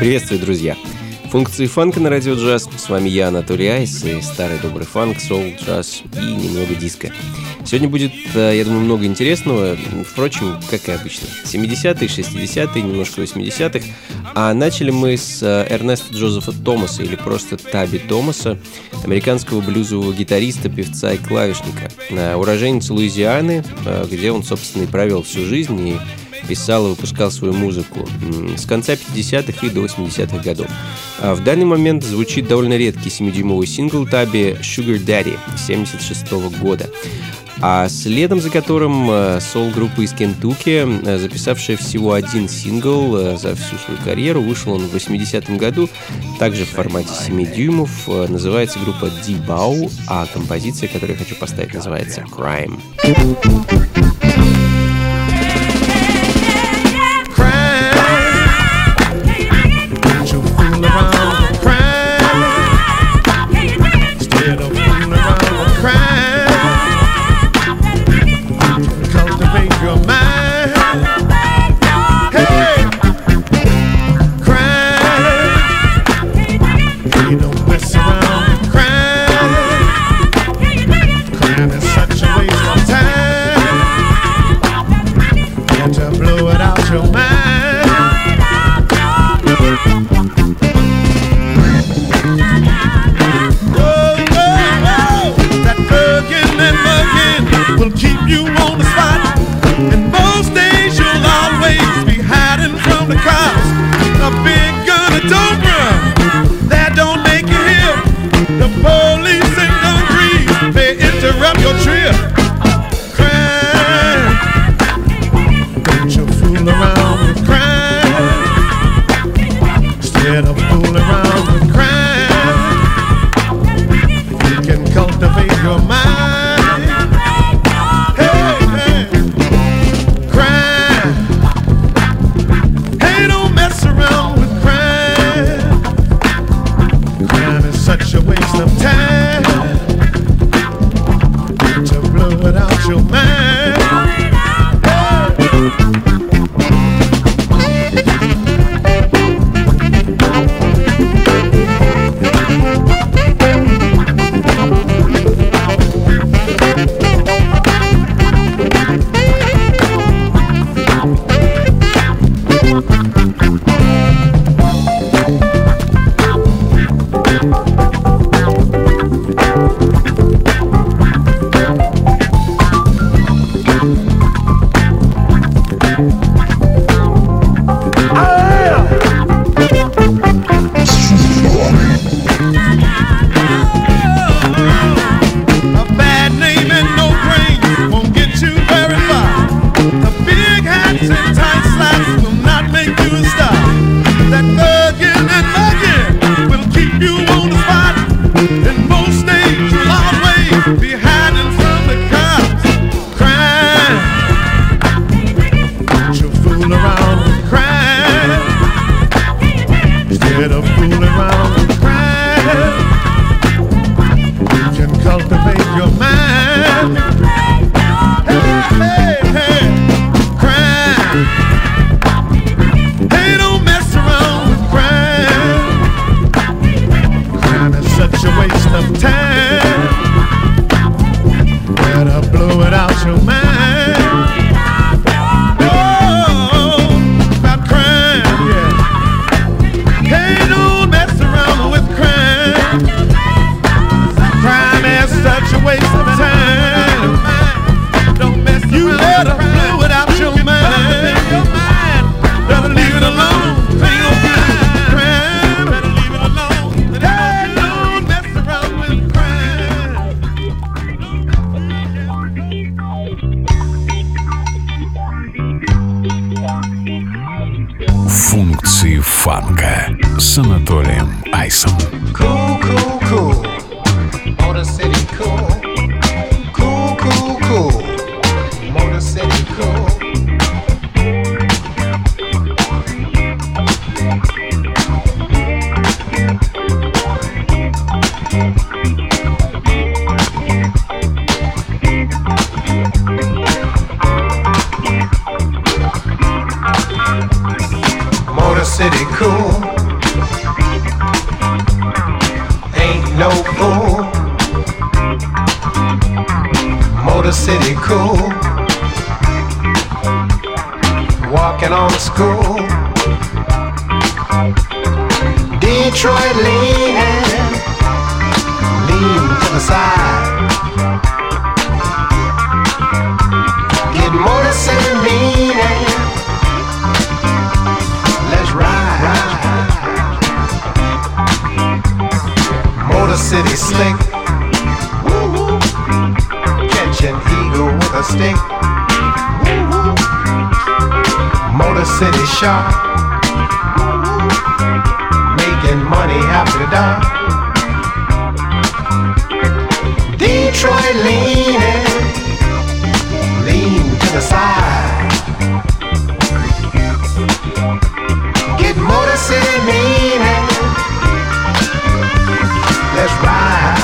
Приветствую, друзья! Функции фанка на радио джаз. С вами я, Анатолий Айс, и старый добрый фанк, соул, джаз и немного диска. Сегодня будет, я думаю, много интересного, впрочем, как и обычно. 70-е, 60-е, немножко 80-х. А начали мы с Эрнеста Джозефа Томаса, или просто Таби Томаса, американского блюзового гитариста, певца и клавишника. Уроженец Луизианы, где он, собственно, и провел всю жизнь, и писал и выпускал свою музыку с конца 50-х и до 80-х годов. А в данный момент звучит довольно редкий 7-дюймовый сингл Таби «Sugar Daddy» 76-го года, а следом за которым сол-группа из Кентукки, записавшая всего один сингл за всю свою карьеру. Вышел он в 80-м году, также в формате 7 дюймов. Называется группа D-Bow, а композиция, которую я хочу поставить, называется «Crime». Trip. Crime. Don't you fool around. фанка с Анатолием Айзен. Cool, cool, cool. Motor City cool. Cool, cool, cool. Motor City cool. City cool, ain't no fool. Motor City cool, walking on school. Detroit leaning, lean to the side. Get Motor City meaning. City slick, woo-hoo. Catch an eagle with a stick, woo-hoo. Motor City shark, woo-hoo. Making money after dark. Detroit leaning, lean to the side. Get Motor City meaning. Let's ride.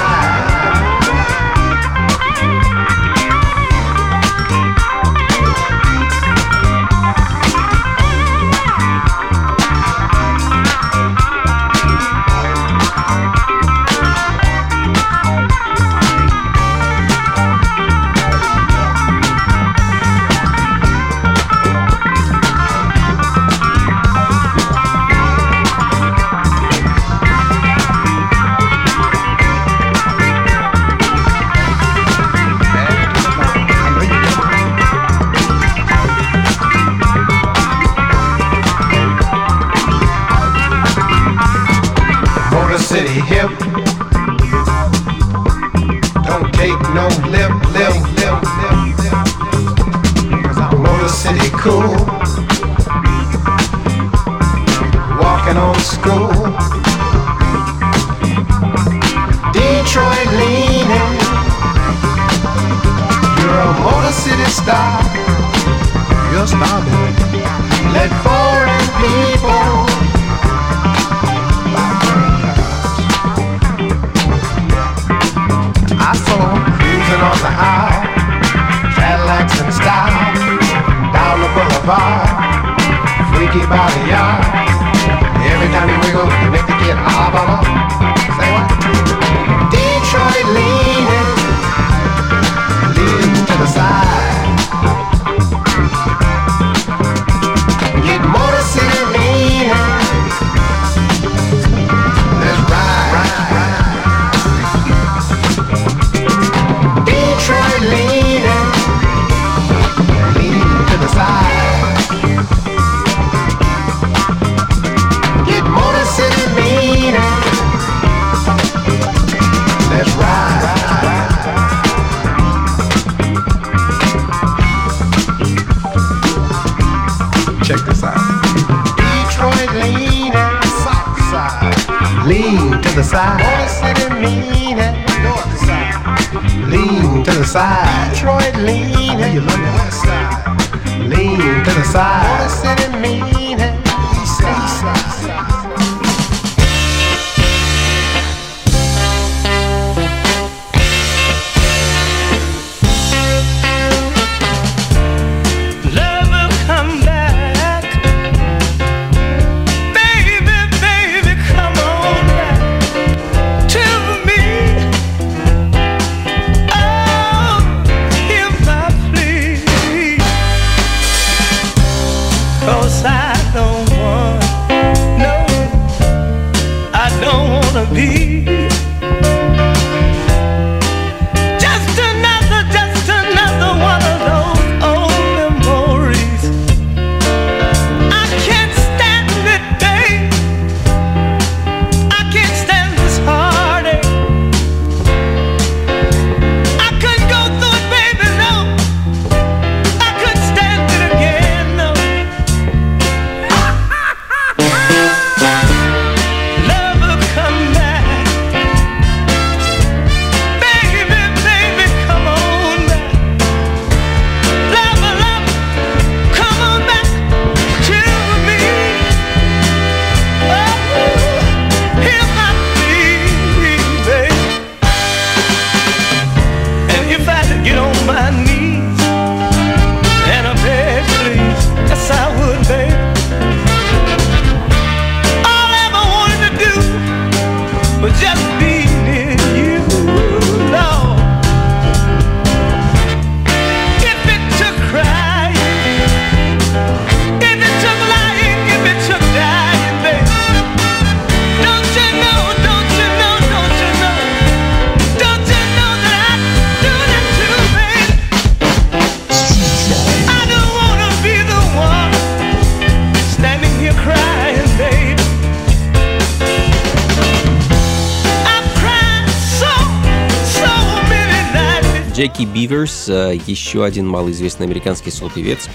Джеки Биверс, еще один малоизвестный американский сол-певец.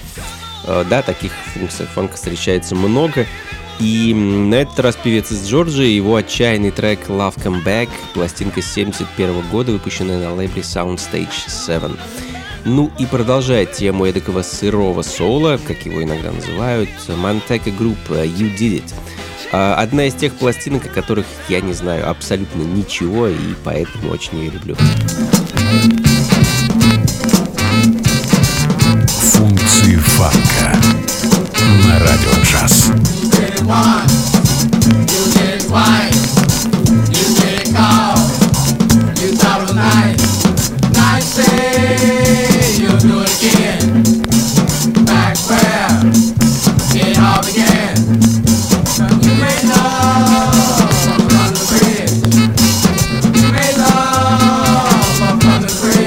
Да, таких функций-фанка встречается много. И на этот раз певец из Джорджии, его отчаянный трек «Love Come Back», пластинка 1971 года, выпущенная на лейбле Soundstage 7. Ну и продолжает тему эдакого сырого соло, как его иногда называют, Manteca Group «You Did It». Одна из тех пластинок, о которых я не знаю абсолютно ничего, и поэтому очень ее люблю. Функции фанка на радио джаз. One, you did it twice, you did it all, you thought it was nice, nice day, you'll do it again, back where it all began, you made love up on the bridge, you made love up on the bridge.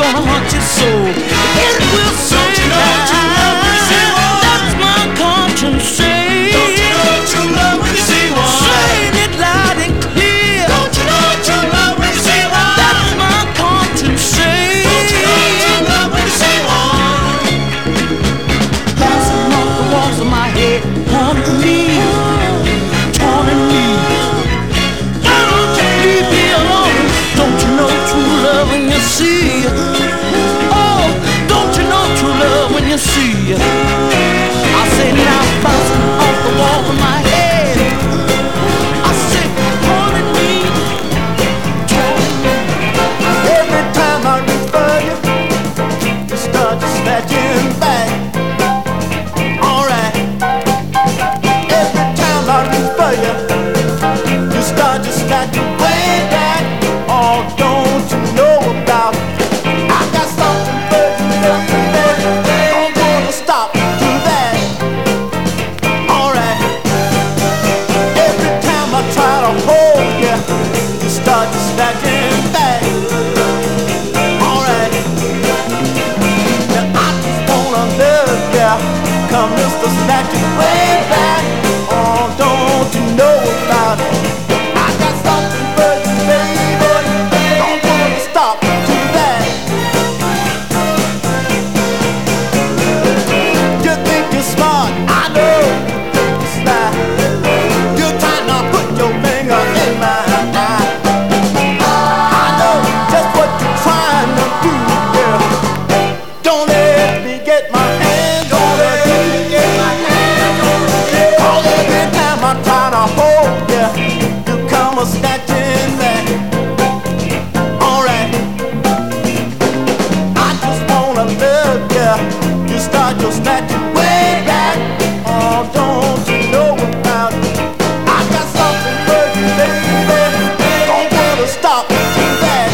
gonna haunt your soul. It will say you know you love when you say one. That's my conscience saying. Don't you know you love when you say one? Saying it loud and clear. Don't you know you love when you say one? That's my conscience saying. Don't you know you love when you say one? Dancing along the walls of my head, under me, taunting me. Don't you leave me alone. Don't you know true love when you see? Oh, don't you know true love when you see? I said now bouncing off the wall of my head. I said haunting me, taunting me. Every time I refer you, you start to snatching back. All right. Every time I refer you, you start to snatching way back. Oh, don't you know about it? I got something for you, something that I'm gonna stop to that. All right. Every time I try to hold you, you start to snatching back. All right. Now I just wanna love you, come just to snatch you way back. Oh, don't you know about it? I got something for you, baby. Don't wanna stop to that. You think you're smart, I know you're sly. You're trying to put your finger in my eye. I know just what you're trying to do, girl. Don't let me get my hands on you. Don't let me get my hands on you. Oh, every time I try to hold you, you come a snatching back. All right. I just wanna love you. You start your snatching way back. Oh, don't you know about it? I got something for you, baby. Don't wanna stop to that.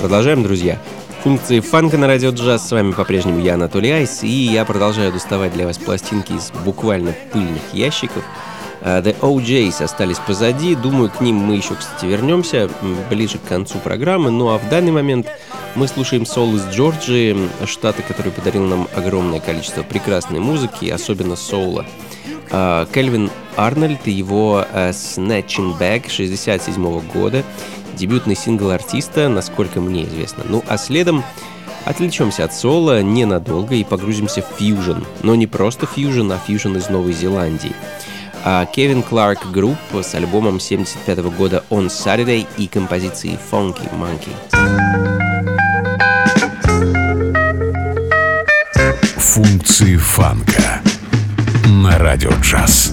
Продолжаем, друзья. Функции фанка на радио джаз. С вами по-прежнему я, Анатолий Айс, и я продолжаю доставать для вас пластинки из буквально пыльных ящиков. The OJs остались позади. Думаю, к ним мы еще, кстати, вернемся ближе к концу программы. Ну а в данный момент мы слушаем сол из Джорджии, штата, который подарил нам огромное количество прекрасной музыки, особенно соула. Кельвин Арнольд и его Snatching Back 1967 года. Дебютный сингл артиста, насколько мне известно. Ну а следом отвлечемся от соло ненадолго и погрузимся в фьюжн. Но не просто фьюжн, а фьюжн из Новой Зеландии. Кевин Кларк Групп с альбомом 1975 года On Saturday и композицией Funky Monkey. Функции фанка на радио джаз.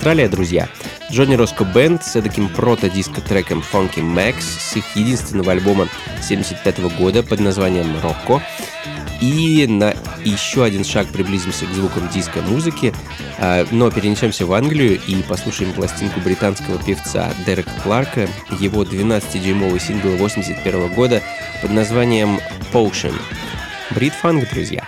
Австралия, друзья. Johnny Roscoe Band с таким прото-диско-треком Funky Max с их единственного альбома 1975 года под названием «Rocco». И на еще один шаг приблизимся к звукам диско-музыки, но перенесемся в Англию и послушаем пластинку британского певца Дерека Кларка, его 12-дюймовый сингл 1981 года под названием «Potion». Бритфанк, друзья.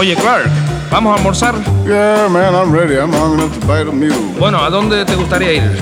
Oye, Clark, ¿vamos a almorzar? Yeah, man, I'm ready. I'm hungry enough to bite a mule. Bueno, ¿a dónde te gustaría ir?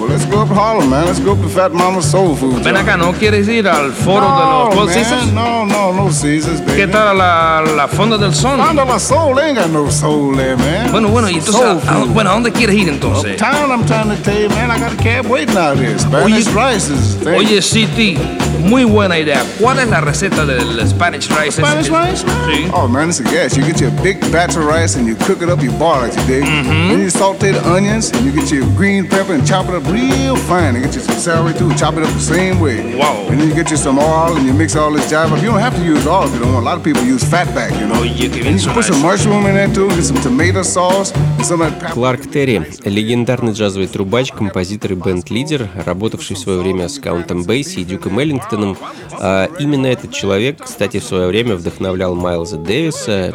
Well, let's go up to Harlem, man. Let's go up to Fat Mama Soul Food. Ven acá, ¿no quieres ir al foro de los Four Seasons? No Seasons, baby. ¿Qué tal la Fonda del Sol? Fonda del Sol ain't got no soul there, man. Bueno, y entonces, ¿a dónde quieres ir entonces? Uptown, I'm trying to tell you, man. I got a cab waiting out here. Spanish rice is there. Oye, City, muy buena idea. ¿Cuál es la receta del Spanish rice? Spanish rice, man? Sí. Oh, man, it's a gas. You get your big batch of rice and you cook it up, you boil it, you dig? Mm-hmm. Then you saute the onions and you get your green pepper and chop it up real fine and get you some celery too. Chop it up the same way. Wow. And then you get you some oil and you mix all this jive up. You don't have to use oil if you don't want. A lot of people use fatback, you know. And you put some mushroom in there too. Get some tomato sauce and some of that pepper. Кларк Терри, легендарный джазовый трубач, композитор и бенд-лидер, работавший в свое время с Каунтом Бэйси и Дюком Эллингтоном. Именно этот человек, кстати, в свое время вдохновлял Майлза Дэвиса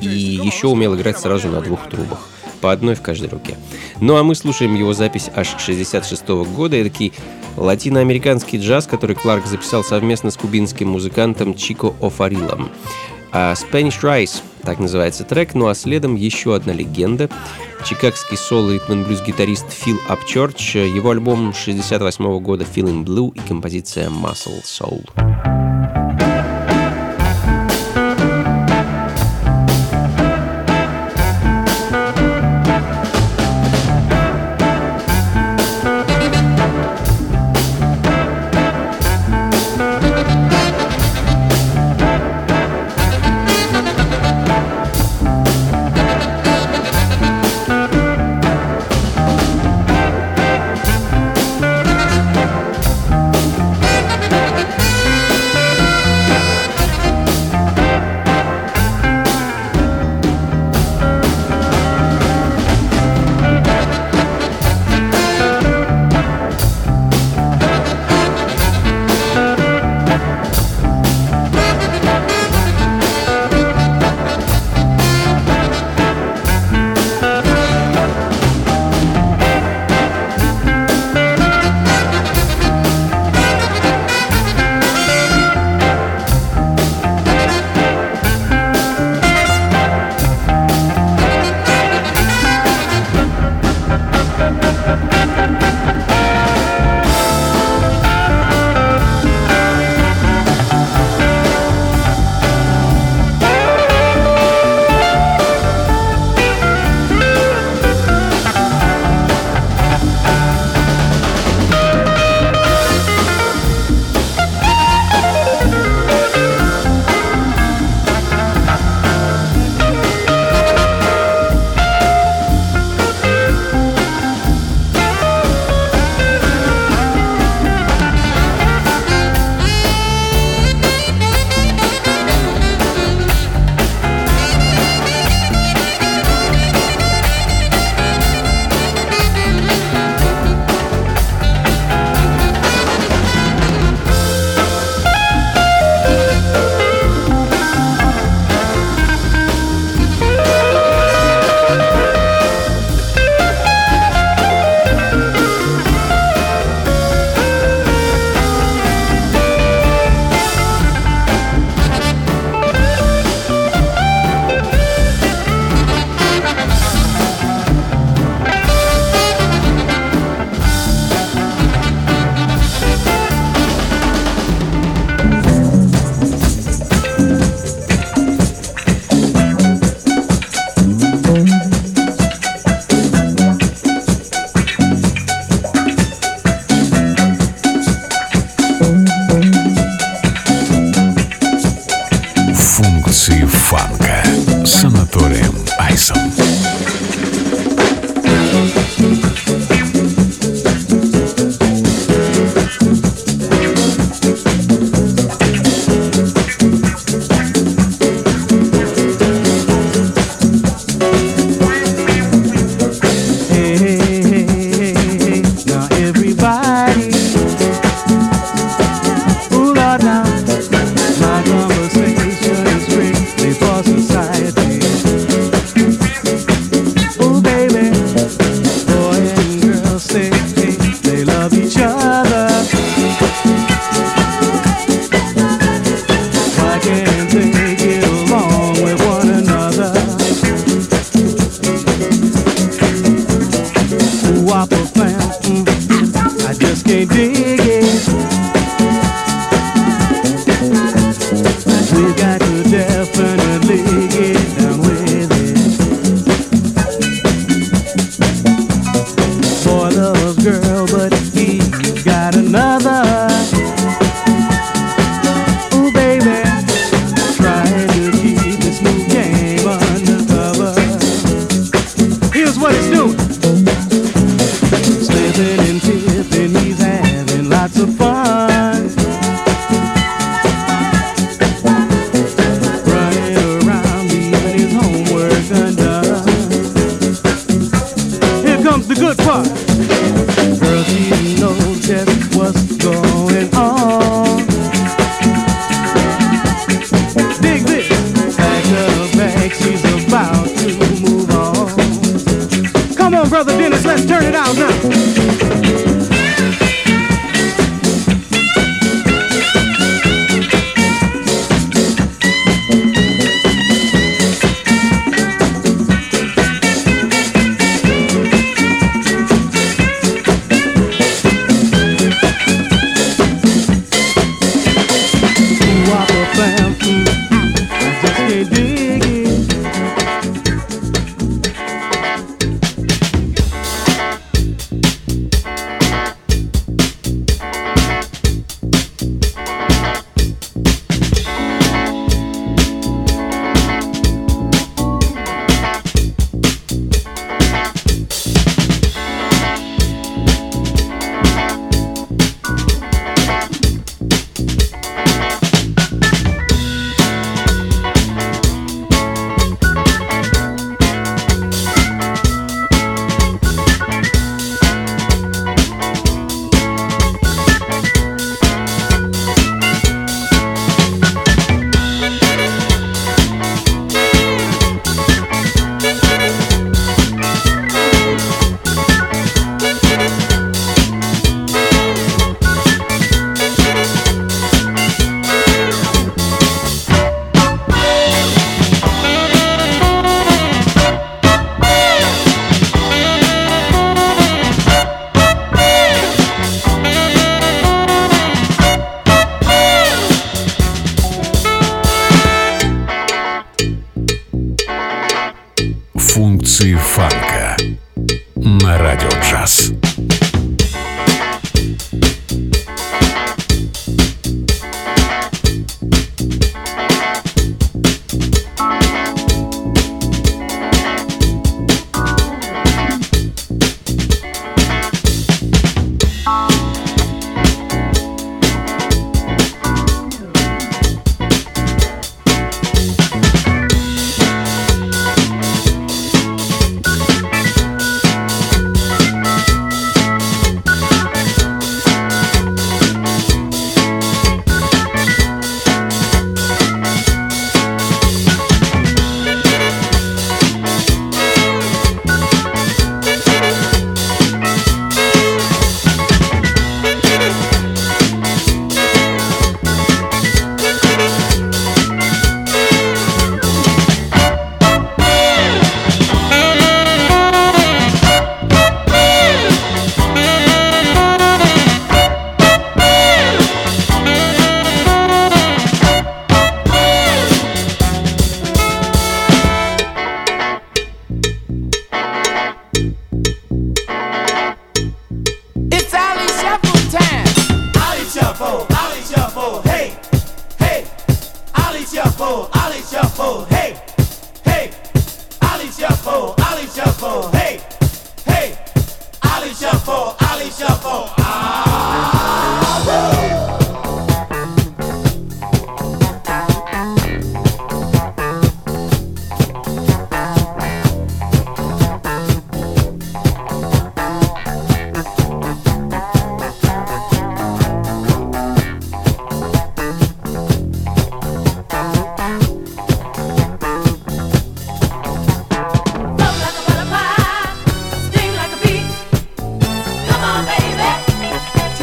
и еще умел играть сразу на двух трубах. По одной в каждой руке. Ну а мы слушаем его запись аж 66-го года, эдакий латиноамериканский джаз, который Кларк записал совместно с кубинским музыкантом Чико Офарилом. Spanish Rice, так называется трек, ну а следом еще одна легенда. Чикагский соло ритм-н-блюз-гитарист Фил Апчорч, его альбом 68-го года Feeling Blue и композиция Muscle Soul.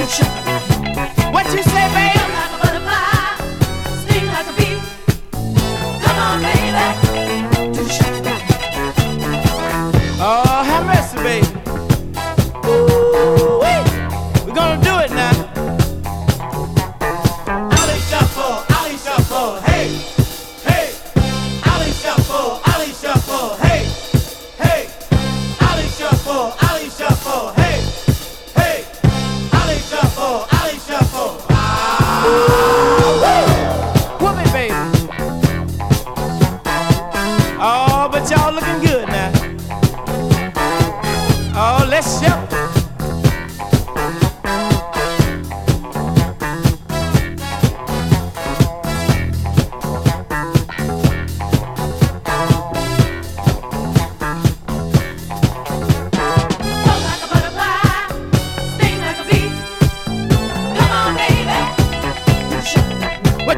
Shut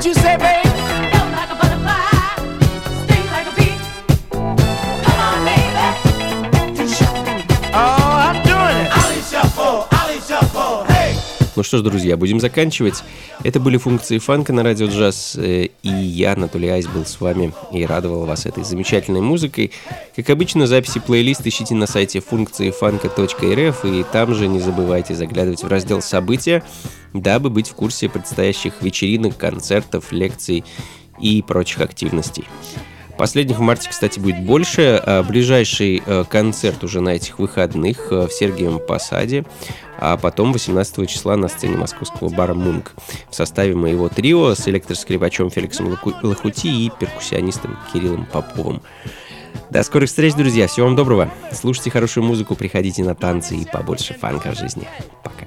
What you say, babe? Come like a butterfly, sting like a bee. Come on, baby. Oh, I'm doing it. Ollie shuffle, Ollie shuffle, hey. Ну что ж, друзья, будем заканчивать. Это были функции фанка на радио джаз. И я, Анатолий Айз, был с вами и радовал вас этой замечательной музыкой. Как обычно, записи плейлист ищите на сайте функции-фанка.рф. И там же не забывайте заглядывать в раздел «События», дабы быть в курсе предстоящих вечеринок, концертов, лекций и прочих активностей. Последних в марте, кстати, будет больше. Ближайший концерт уже на этих выходных в Сергиевом Посаде, а потом 18 числа на сцене московского бара «Мунг» в составе моего трио с электроскрипачом Феликсом Лахути и перкуссионистом Кириллом Поповым. До скорых встреч, друзья. Всего вам доброго. Слушайте хорошую музыку, приходите на танцы и побольше фанка в жизни. Пока.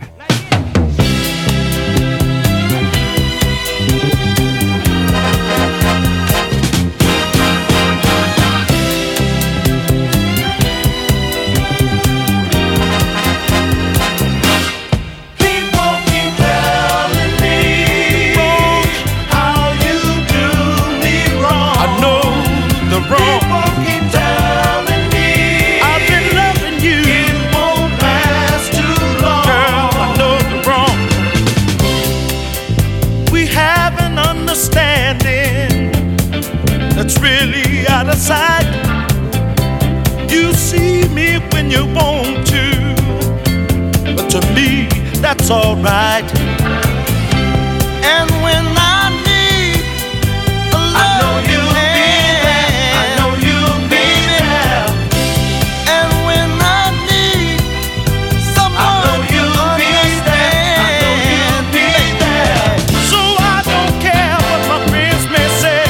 You see me when you want to, but to me that's alright. And when I need a love, I know you'll be there. And when I need someone, I know you'll be there. So I don't care what my friends may say.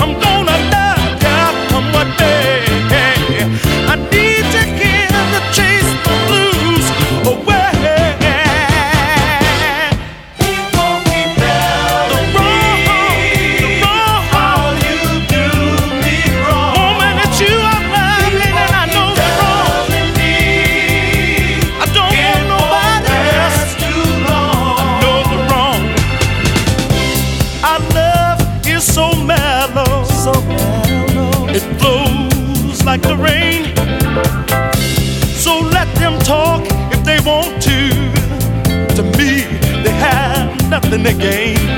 I'm gonna love God come what day. Like the rain, so let them talk if they want to me they have nothing to gain.